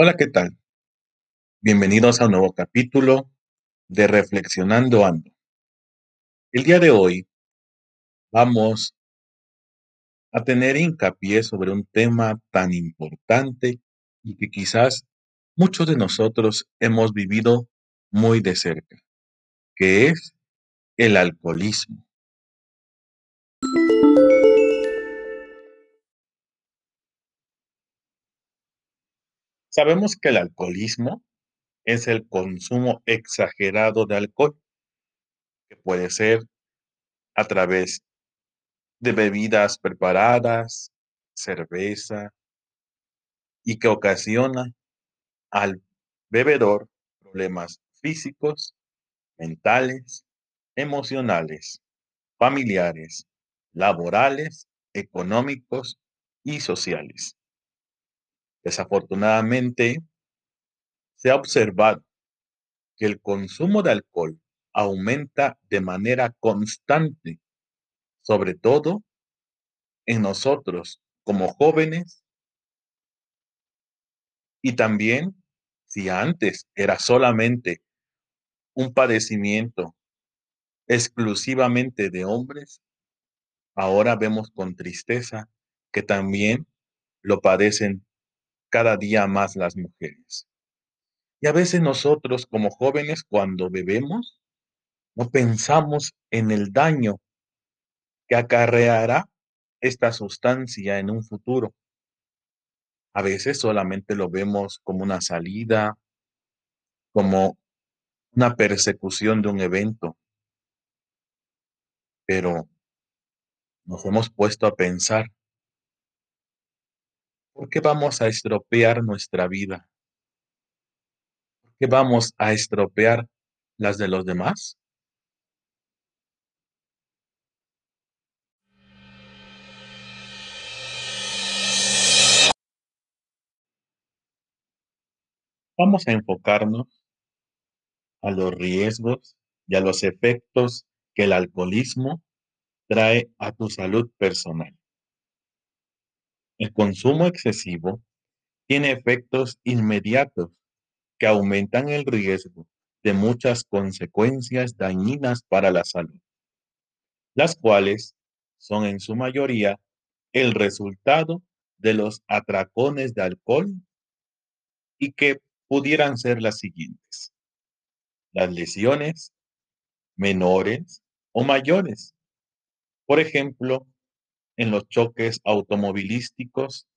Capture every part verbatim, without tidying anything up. Hola, ¿qué tal? Bienvenidos a un nuevo capítulo de Reflexionando Ando. El día de hoy vamos a tener hincapié sobre un tema tan importante y que quizás muchos de nosotros hemos vivido muy de cerca, que es el alcoholismo. Sabemos que el alcoholismo es el consumo exagerado de alcohol, que puede ser a través de bebidas preparadas, cerveza, y que ocasiona al bebedor problemas físicos, mentales, emocionales, familiares, laborales, económicos y sociales. Desafortunadamente, se ha observado que el consumo de alcohol aumenta de manera constante, sobre todo en nosotros como jóvenes. Y también, si antes era solamente un padecimiento exclusivamente de hombres, ahora vemos con tristeza que también lo padecen cada día más las mujeres. Y a veces nosotros como jóvenes, cuando bebemos, no pensamos en el daño que acarreará esta sustancia en un futuro. A veces solamente lo vemos como una salida, como una persecución de un evento. Pero nos hemos puesto a pensar, ¿por qué vamos a estropear nuestra vida? ¿Por qué vamos a estropear las de los demás? Vamos a enfocarnos a los riesgos y a los efectos que el alcoholismo trae a tu salud personal. El consumo excesivo tiene efectos inmediatos que aumentan el riesgo de muchas consecuencias dañinas para la salud, las cuales son en su mayoría el resultado de los atracones de alcohol y que pudieran ser las siguientes: las lesiones menores o mayores, por ejemplo, en los choques automovilísticos,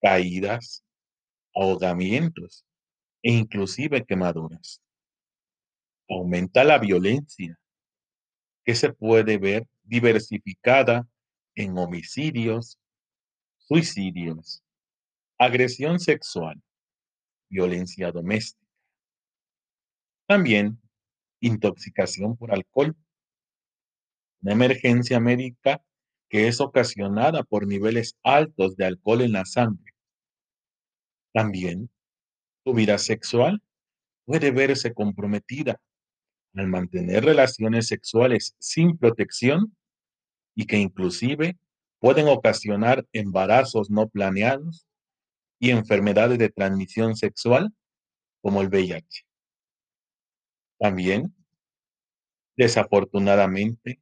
caídas, ahogamientos e inclusive quemaduras. Aumenta la violencia, que se puede ver diversificada en homicidios, suicidios, agresión sexual, violencia doméstica. También intoxicación por alcohol, una emergencia médica que es ocasionada por niveles altos de alcohol en la sangre. También, tu vida sexual puede verse comprometida al mantener relaciones sexuales sin protección y que inclusive pueden ocasionar embarazos no planeados y enfermedades de transmisión sexual como el V I H. También, desafortunadamente,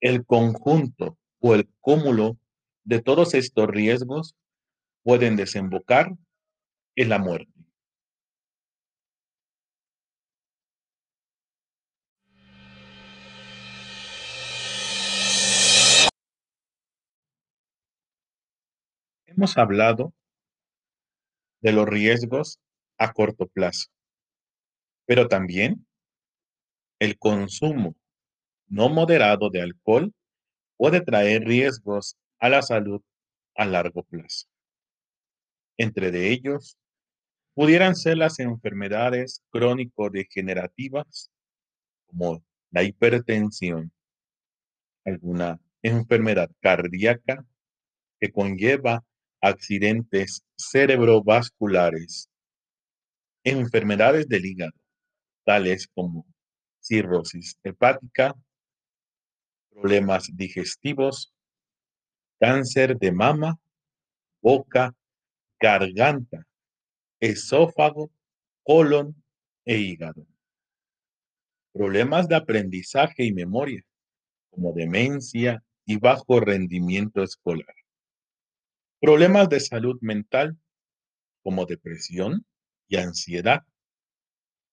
el conjunto o el cúmulo de todos estos riesgos pueden desembocar en la muerte. Hemos hablado de los riesgos a corto plazo, pero también el consumo no moderado de alcohol puede traer riesgos a la salud a largo plazo. Entre de ellos, pudieran ser las enfermedades crónico-degenerativas, como la hipertensión, alguna enfermedad cardíaca que conlleva accidentes cerebrovasculares, enfermedades del hígado, tales como cirrosis hepática, problemas digestivos, cáncer de mama, boca, garganta esófago, colon e hígado. Problemas de aprendizaje y memoria, como demencia y bajo rendimiento escolar. Problemas de salud mental, como depresión y ansiedad.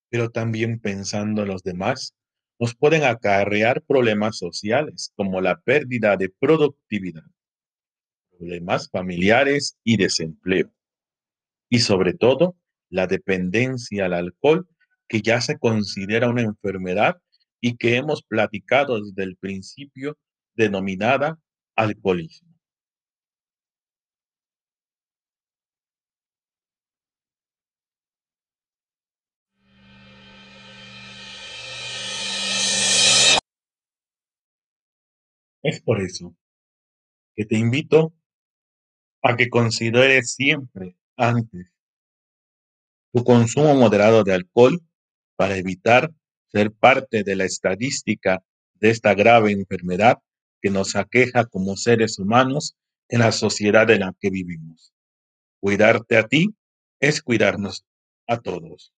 Pero también pensando en los demás, nos pueden acarrear problemas sociales, como la pérdida de productividad, problemas familiares y desempleo. Y sobre todo, la dependencia al alcohol, que ya se considera una enfermedad y que hemos platicado desde el principio, denominada alcoholismo. Es por eso que te invito a que consideres siempre antes tu consumo moderado de alcohol para evitar ser parte de la estadística de esta grave enfermedad que nos aqueja como seres humanos en la sociedad en la que vivimos. Cuidarte a ti es cuidarnos a todos.